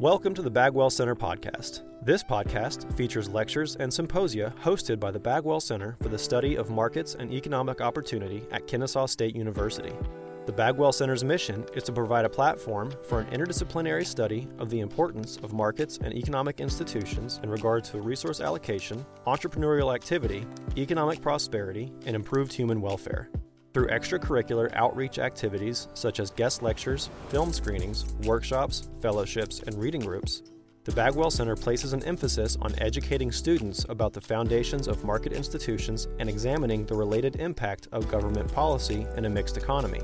Welcome to the Bagwell Center podcast. This podcast features lectures and symposia hosted by the Bagwell Center for the Study of Markets and Economic Opportunity at Kennesaw State University. The Bagwell Center's mission is to provide a platform for an interdisciplinary study of the importance of markets and economic institutions in regard to resource allocation, entrepreneurial activity, economic prosperity, and improved human welfare. Through extracurricular outreach activities such as guest lectures, film screenings, workshops, fellowships, and reading groups, the Bagwell Center places an emphasis on educating students about the foundations of market institutions and examining the related impact of government policy in a mixed economy.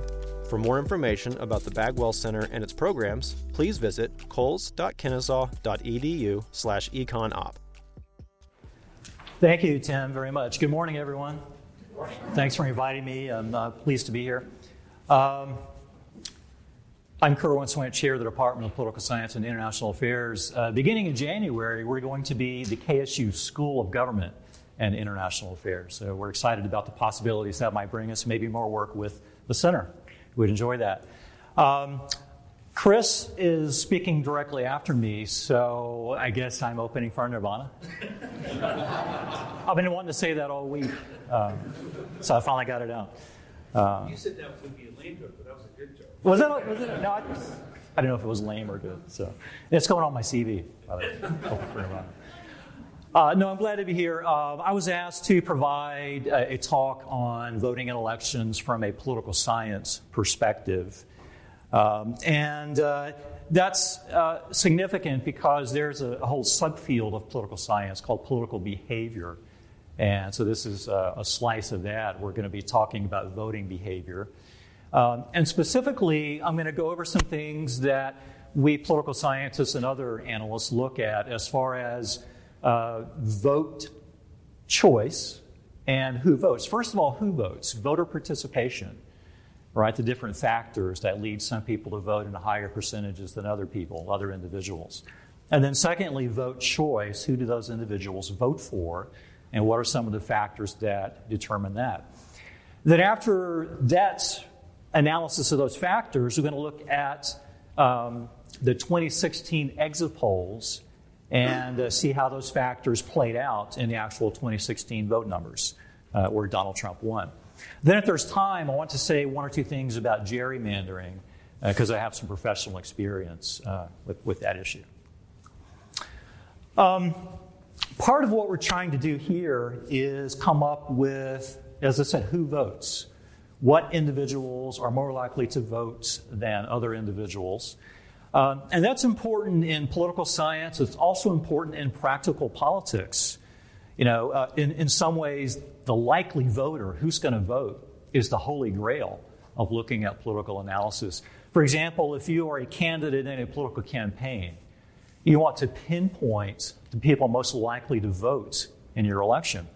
For more information about the Bagwell Center and its programs, please visit coles.kennesaw.edu/econop. Thank you, Tim, very much. Good morning, everyone. Thanks for inviting me. I'm pleased to be here. I'm Kerwan Swint, Chair of the Department of Political Science and International Affairs. Beginning in January, we're going to be the KSU School of Government and International Affairs. So we're excited about the possibilities that might bring us, maybe more work with the center. We'd enjoy that. Chris is speaking directly after me, so I guess I'm opening for Nirvana. I've been wanting to say that all week, so I finally got it out. You said that was going to be a lame joke, but that was a good joke. Was it? No, I don't know if it was lame or good. So it's going on my CV. No, I'm glad to be here. I was asked to provide a talk on voting and elections from a political science perspective. That's significant because there's a whole subfield of political science called political behavior. And so this is a slice of that. We're going to be talking about voting behavior. And specifically, I'm going to go over some things that we political scientists and other analysts look at as far as vote choice and who votes. First of all, who votes? Voter participation. Right, the different factors that lead some people to vote in higher percentages than other people, other individuals. And then secondly, vote choice. Who do those individuals vote for? And what are some of the factors that determine that? Then after that analysis of those factors, we're going to look at the 2016 exit polls and see how those factors played out in the actual 2016 vote numbers where Donald Trump won. Then if there's time, I want to say one or two things about gerrymandering because I have some professional experience with that issue. Part of what we're trying to do here is come up with, as I said, who votes. What individuals are more likely to vote than other individuals. And that's important in political science. It's also important in practical politics. You know, in some ways, the likely voter, who's going to vote, is the holy grail of looking at political analysis. For example, if you are a candidate in a political campaign, you want to pinpoint the people most likely to vote in your election.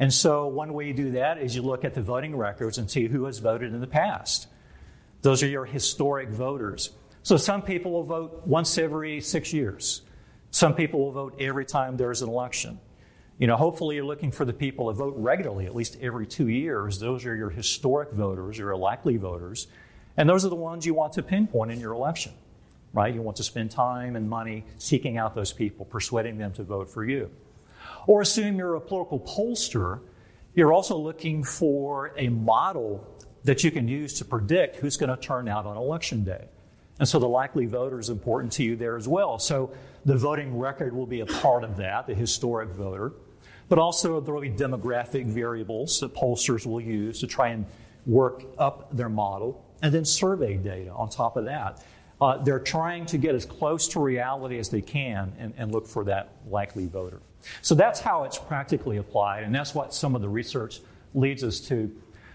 And so one way you do that is you look at the voting records and see who has voted in the past. Those are your historic voters. So some people will vote once every 6 years. Some people will vote every time there's an election. You know, hopefully you're looking for the people that vote regularly, at least every 2 years. Those are your historic voters, your likely voters. And those are the ones you want to pinpoint in your election, right? You want to spend time and money seeking out those people, persuading them to vote for you. Or assume you're a political pollster, you're also looking for a model that you can use to predict who's going to turn out on election day. And so the likely voter is important to you there as well. So the voting record will be a part of that, the historic voter. But also there will be demographic variables that pollsters will use to try and work up their model. And then survey data on top of that. They're trying to get as close to reality as they can and look for that likely voter. So that's how it's practically applied, and that's what some of the research leads us to.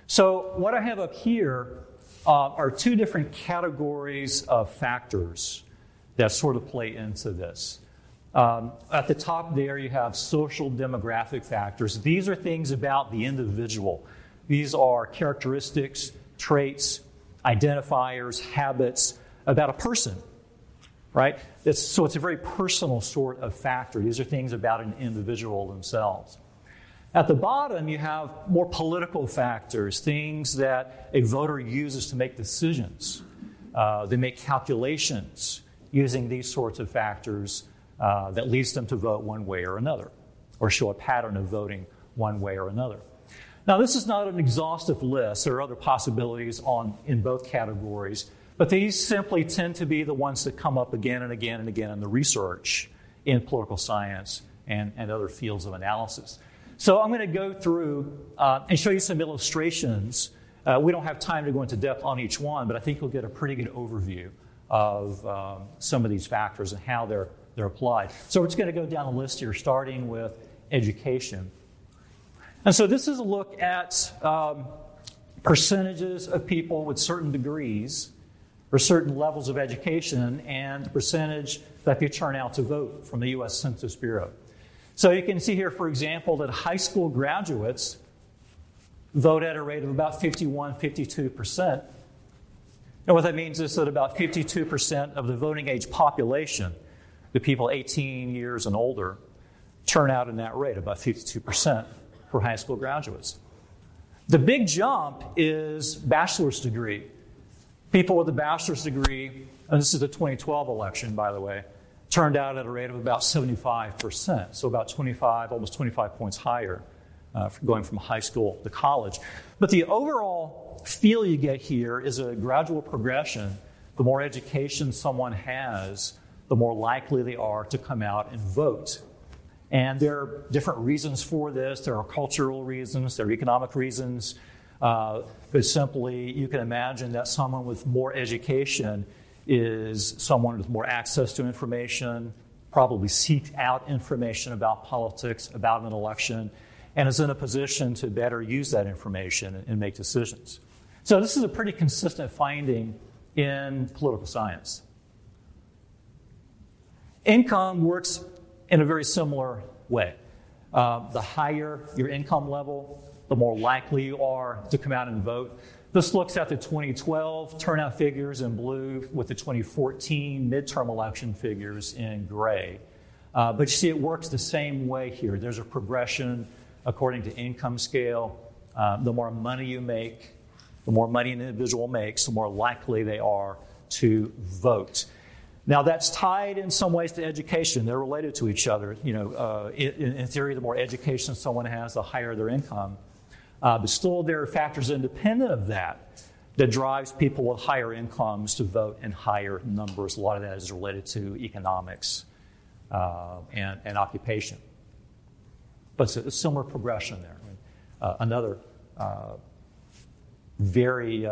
So what I have up here are two different categories of factors that sort of play into this. At the top there, you have social demographic factors. These are things about the individual. These are characteristics, traits, identifiers, habits about a person, right? So it's a very personal sort of factor. These are things about an individual themselves. At the bottom, you have more political factors, things that a voter uses to make decisions. They make calculations using these sorts of factors that leads them to vote one way or another, or show a pattern of voting one way or another. Now, this is not an exhaustive list. There are other possibilities in both categories, but these simply tend to be the ones that come up again and again and again in the research in political science and other fields of analysis. So I'm going to go through and show you some illustrations. We don't have time to go into depth on each one, but I think you'll get a pretty good overview of some of these factors and how they're applied. So we're just going to go down the list here, starting with education. And so this is a look at percentages of people with certain degrees or certain levels of education and the percentage that they turn out to vote from the U.S. Census Bureau. So you can see here, for example, that high school graduates vote at a rate of about 51-52%. And what that means is that about 52% of the voting age population, the people 18 years and older, turn out in that rate, about 52% for high school graduates. The big jump is bachelor's degree. People with a bachelor's degree, and this is the 2012 election, by the way, turned out at a rate of about 75%, so about 25, almost 25 points higher going from high school to college. But the overall feel you get here is a gradual progression. The more education someone has, the more likely they are to come out and vote. And there are different reasons for this. There are cultural reasons, there are economic reasons, but simply you can imagine that someone with more education is someone with more access to information, probably seeks out information about politics, about an election, and is in a position to better use that information and make decisions. So this is a pretty consistent finding in political science. Income works in a very similar way. The higher your income level, the more likely you are to come out and vote. This looks at the 2012 turnout figures in blue with the 2014 midterm election figures in gray. But you see it works the same way here. There's a progression according to income scale. The more money you make, the more money an individual makes, the more likely they are to vote. Now that's tied in some ways to education. They're related to each other. You know, in theory, the more education someone has, the higher their income. But still, there are factors independent of that that drives people with higher incomes to vote in higher numbers. A lot of that is related to economics and occupation. But it's a similar progression there. Another very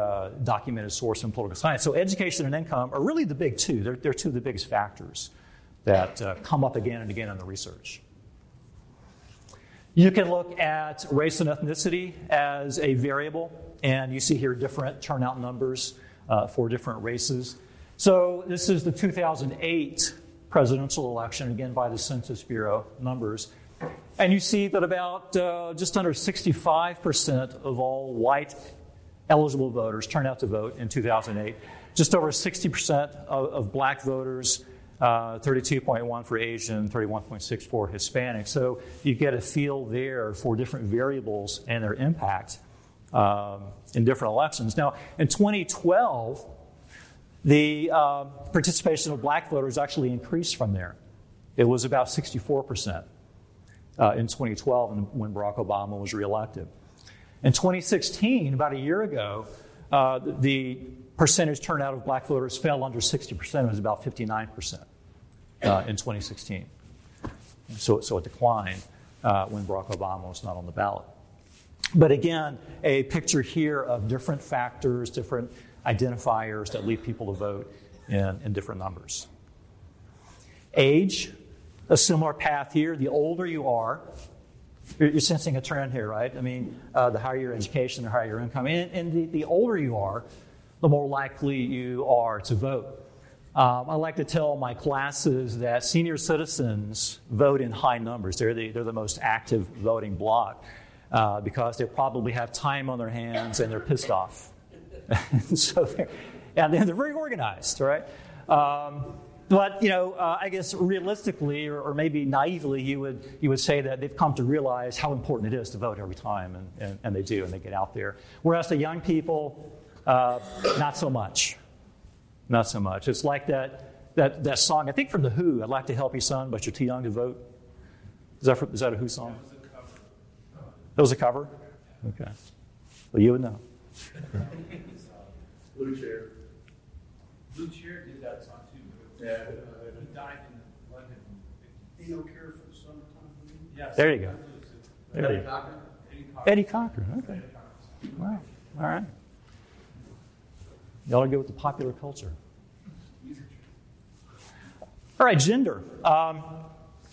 documented source in political science. So education and income are really the big two. They're two of the biggest factors that come up again and again in the research. You can look at race and ethnicity as a variable, and you see here different turnout numbers for different races. So this is the 2008 presidential election, again by the Census Bureau numbers. And you see that about just under 65% of all white eligible voters turned out to vote in 2008. Just over 60% of black voters, 32.1 for Asian, 31.6 for Hispanic. So you get a feel there for different variables and their impact in different elections. Now, in 2012, the participation of black voters actually increased from there. It was about 64% in 2012 when Barack Obama was reelected. In 2016, about a year ago, the percentage turnout of black voters fell under 60%. It was about 59% in 2016. So it declined when Barack Obama was not on the ballot. But again, a picture here of different factors, different identifiers that lead people to vote in different numbers. Age, a similar path here. The older you are, you're sensing a trend here, right? I mean, the higher your education, the higher your income. And the older you are, the more likely you are to vote. I like to tell my classes that senior citizens vote in high numbers. They're the most active voting bloc because they probably have time on their hands and they're pissed off. and they're very organized, right? But you know, I guess realistically, or maybe naively, you would say that they've come to realize how important it is to vote every time, and they do, and they get out there. Whereas the young people. Not so much. It's like that that song, I think from The Who, I'd like to help you, son, but you're too young to vote. Is that a Who song? That was a cover. That was a cover? Okay. Well, you would know. Blue Chair. Blue Chair did that song too. Yeah. He died in London. He don't care for the summertime. Yes. There you go. There you go. Eddie Cochran. Okay. Wow. All right. Y'all are good with the popular culture. All right, gender.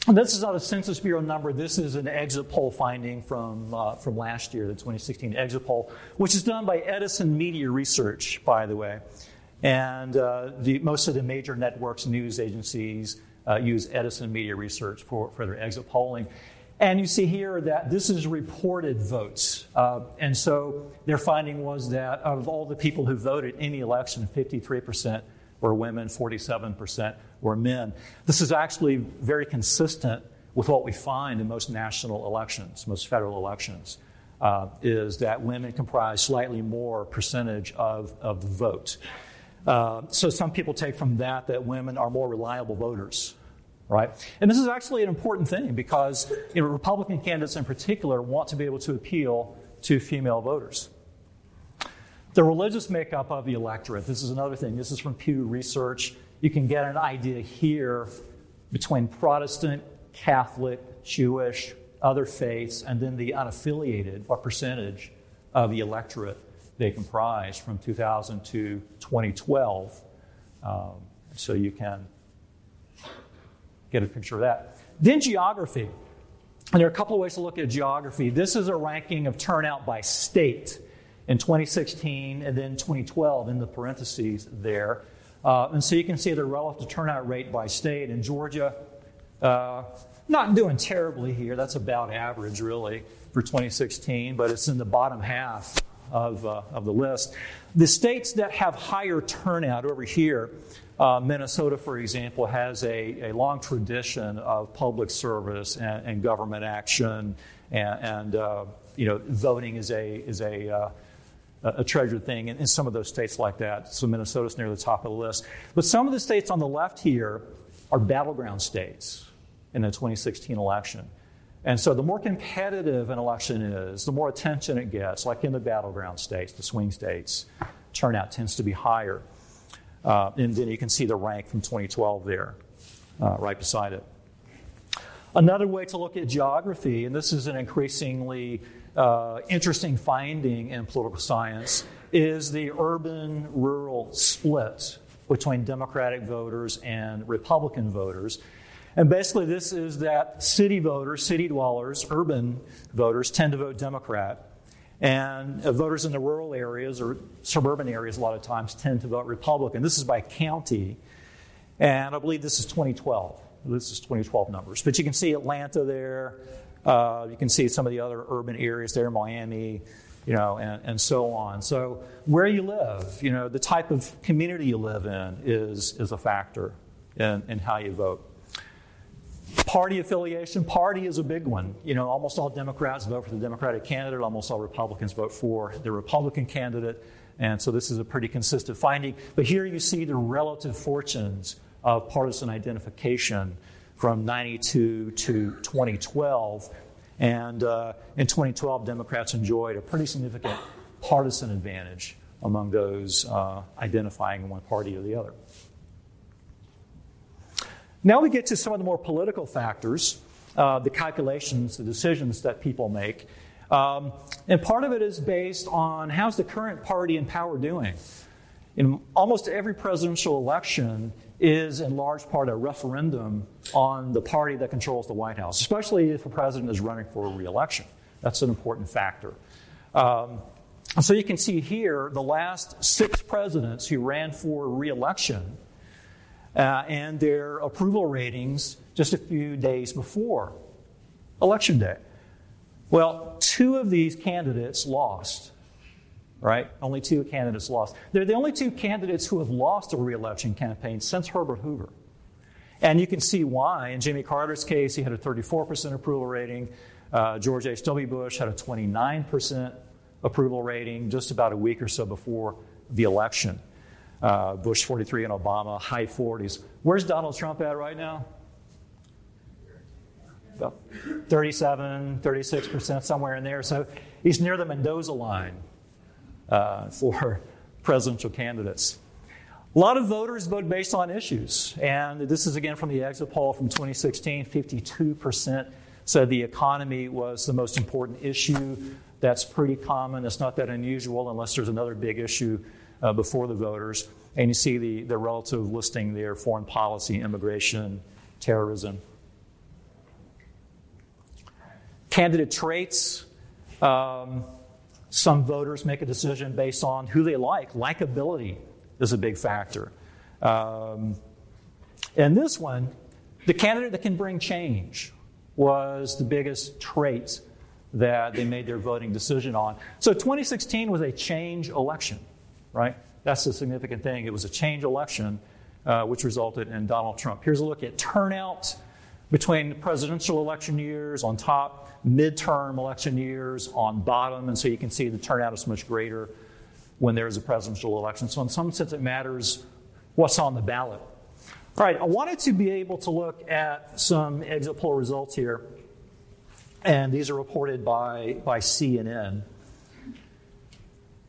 This is not a Census Bureau number. This is an exit poll finding from last year, the 2016 exit poll, which is done by Edison Media Research, by the way. And most of the major networks, news agencies, use Edison Media Research for their exit polling. And you see here that this is reported votes. And so their finding was that of all the people who voted in the election, 53% were women, 47% were men. This is actually very consistent with what we find in most national elections, most federal elections, is that women comprise slightly more percentage of the vote. So some people take from that women are more reliable voters. Right? And this is actually an important thing because Republican candidates in particular want to be able to appeal to female voters. The religious makeup of the electorate, this is another thing. This is from Pew Research. You can get an idea here between Protestant, Catholic, Jewish, other faiths, and then the unaffiliated, what percentage of the electorate they comprise from 2000 to 2012. So you can get a picture of that. Then geography. And there are a couple of ways to look at geography. This is a ranking of turnout by state in 2016 and then 2012 in the parentheses there. And so you can see the relative turnout rate by state. In Georgia, not doing terribly here. That's about average, really, for 2016, but it's in the bottom half of the list. The states that have higher turnout over here, Minnesota, for example, has a long tradition of public service and government action, and voting is a treasured thing in some of those states like that. So Minnesota's near the top of the list. But some of the states on the left here are battleground states in the 2016 election. And so the more competitive an election is, the more attention it gets, like in the battleground states, the swing states, turnout tends to be higher. And then you can see the rank from 2012 there, right beside it. Another way to look at geography, and this is an increasingly interesting finding in political science, is the urban-rural split between Democratic voters and Republican voters. And basically this is that city voters, city dwellers, urban voters tend to vote Democrat. And voters in the rural areas or suburban areas a lot of times tend to vote Republican. This is by county. And I believe this is 2012. This is 2012 numbers. But you can see Atlanta there. You can see some of the other urban areas there, Miami, and so on. So where you live, the type of community you live in is a factor in how you vote. Party affiliation. Party is a big one. Almost all Democrats vote for the Democratic candidate. Almost all Republicans vote for the Republican candidate. And so this is a pretty consistent finding. But here you see the relative fortunes of partisan identification from 1992 to 2012. And in 2012, Democrats enjoyed a pretty significant partisan advantage among those identifying one party or the other. Now we get to some of the more political factors, the calculations, the decisions that people make. And part of it is based on how's the current party in power doing. In almost every presidential election is in large part a referendum on the party that controls the White House, especially if a president is running for re-election. That's an important factor. So you can see here the last 6 presidents who ran for re-election and their approval ratings just a few days before Election Day. Well, 2 of these candidates lost, right? Only 2 candidates lost. They're the only 2 candidates who have lost a re-election campaign since Herbert Hoover. And you can see why. In Jimmy Carter's case, he had a 34% approval rating. George H. W. Bush had a 29% approval rating just about a week or so before the election. Bush 43 and Obama, high 40s. Where's Donald Trump at right now? About 37, 36%, somewhere in there. So he's near the Mendoza line for presidential candidates. A lot of voters vote based on issues. And this is, again, from the exit poll from 2016, 52% said the economy was the most important issue. That's pretty common. It's not that unusual unless there's another big issue before the voters. And you see the relative listing there: foreign policy, immigration, terrorism. Candidate traits. Some voters make a decision based on who they like. Likability is a big factor. And this one, the candidate that can bring change was the biggest trait that they made their voting decision on. So 2016 was a change election, right? That's the significant thing. It was a change election, which resulted in Donald Trump. Here's a look at turnout between presidential election years on top, midterm election years on bottom, and so you can see the turnout is much greater when there's a presidential election. So in some sense, it matters what's on the ballot. All right, I wanted to be able to look at some exit poll results here, and these are reported by CNN,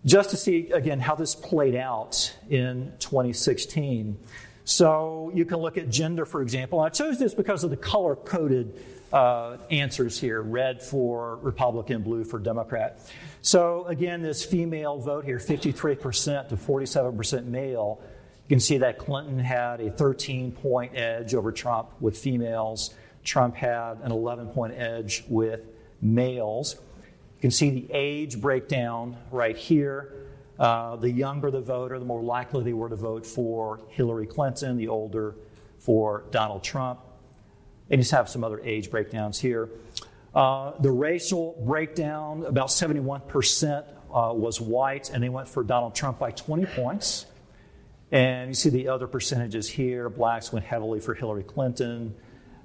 just to see, again, how this played out in 2016. So you can look at gender, for example. And I chose this because of the color-coded answers here, red for Republican, blue for Democrat. So again, this female vote here, 53% to 47% male. You can see that Clinton had a 13-point edge over Trump with females. Trump had an 11-point edge with males. You can see the age breakdown right here. The younger the voter, the more likely they were to vote for Hillary Clinton, the older for Donald Trump. And you just have some other age breakdowns here. The racial breakdown, about 71% was white, and they went for Donald Trump by 20 points. And you see the other percentages here. Blacks went heavily for Hillary Clinton,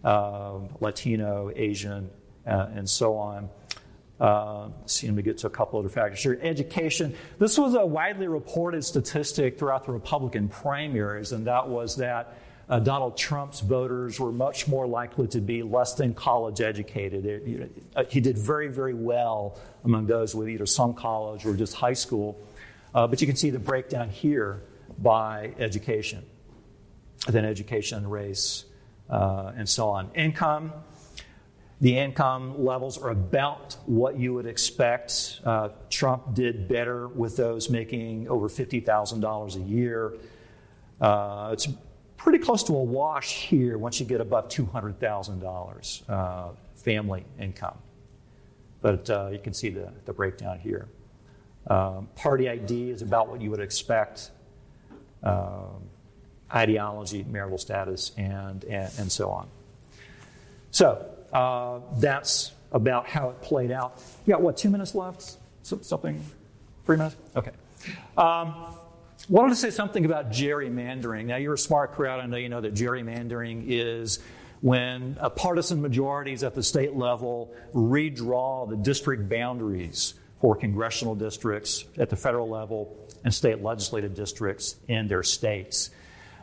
Latino, Asian, and so on. See, let me get to a couple other factors here. Education. This was a widely reported statistic throughout the Republican primaries, and that was that Donald Trump's voters were much more likely to be less than college educated. He did very, very well among those with either some college or just high school. But you can see the breakdown here by education, then education, race, and so on. Income. The income levels are about what you would expect. Trump did better with those making over $50,000 a year. It's pretty close to a wash here once you get above $200,000 family income. But you can see the breakdown here. Party ID is about what you would expect. Ideology, marital status, and so on. So that's about how it played out. You got, 2 minutes left? Something? 3 minutes? Okay. Wanted to say something about gerrymandering. Now, you're a smart crowd. I know you know that gerrymandering is when partisan majorities at the state level redraw the district boundaries for congressional districts at the federal level and state legislative districts in their states.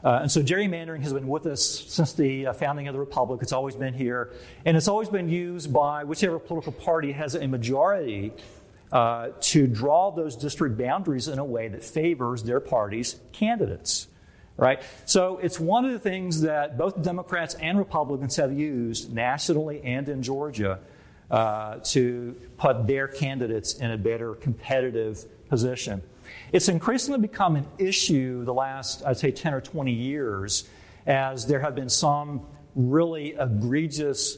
And so gerrymandering has been with us since the founding of the Republic. It's always been here. And it's always been used by whichever political party has a majority to draw those district boundaries in a way that favors their party's candidates, right? So it's one of the things that both Democrats and Republicans have used nationally and in Georgia to put their candidates in a better competitive position. It's increasingly become an issue the last, I'd say, 10 or 20 years, as there have been some really egregious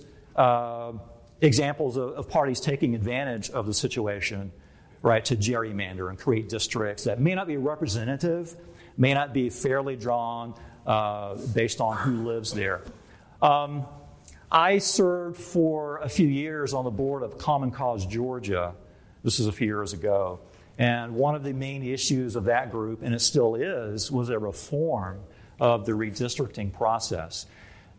examples of parties taking advantage of the situation, right, to gerrymander and create districts that may not be representative, may not be fairly drawn based on who lives there. I served for a few years on the board of Common Cause Georgia. This is a few years ago. And one of the main issues of that group, and it still is, was a reform of the redistricting process.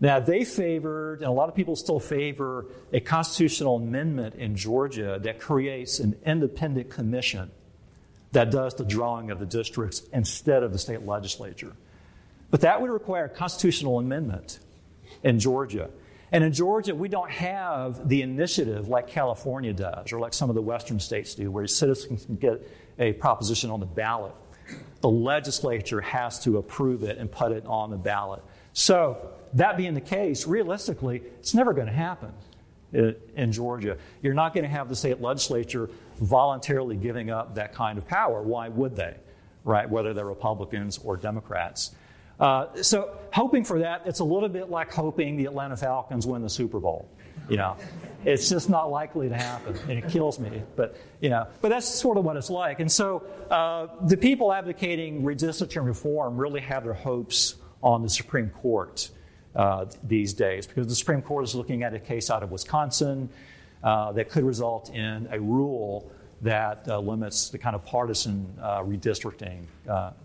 Now, they favored, and a lot of people still favor, a constitutional amendment in Georgia that creates an independent commission that does the drawing of the districts instead of the state legislature. But that would require a constitutional amendment in Georgia. And in Georgia, we don't have the initiative like California does, or like some of the western states do, where citizens can get a proposition on the ballot. The legislature has to approve it and put it on the ballot. So that being the case, realistically, it's never going to happen in Georgia. You're not going to have the state legislature voluntarily giving up that kind of power. Why would they, right? Whether they're Republicans or Democrats. So hoping for that, it's a little bit like hoping the Atlanta Falcons win the Super Bowl. You know, it's just not likely to happen, and it kills me. But you know, but that's sort of what it's like. And so the people advocating redistricting reform really have their hopes on the Supreme Court these days, because the Supreme Court is looking at a case out of Wisconsin that could result in a rule that limits the kind of partisan redistricting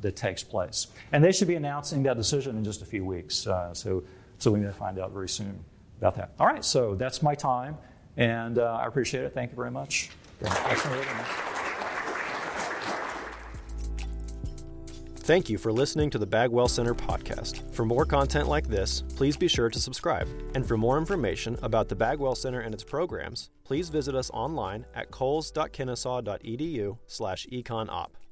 that takes place. And they should be announcing that decision in just a few weeks. So we may find out very soon about that. All right, so that's my time, and I appreciate it. Thank you very much. Thank you for listening to the Bagwell Center podcast. For more content like this, please be sure to subscribe. And for more information about the Bagwell Center and its programs, please visit us online at coles.kennesaw.edu/econop.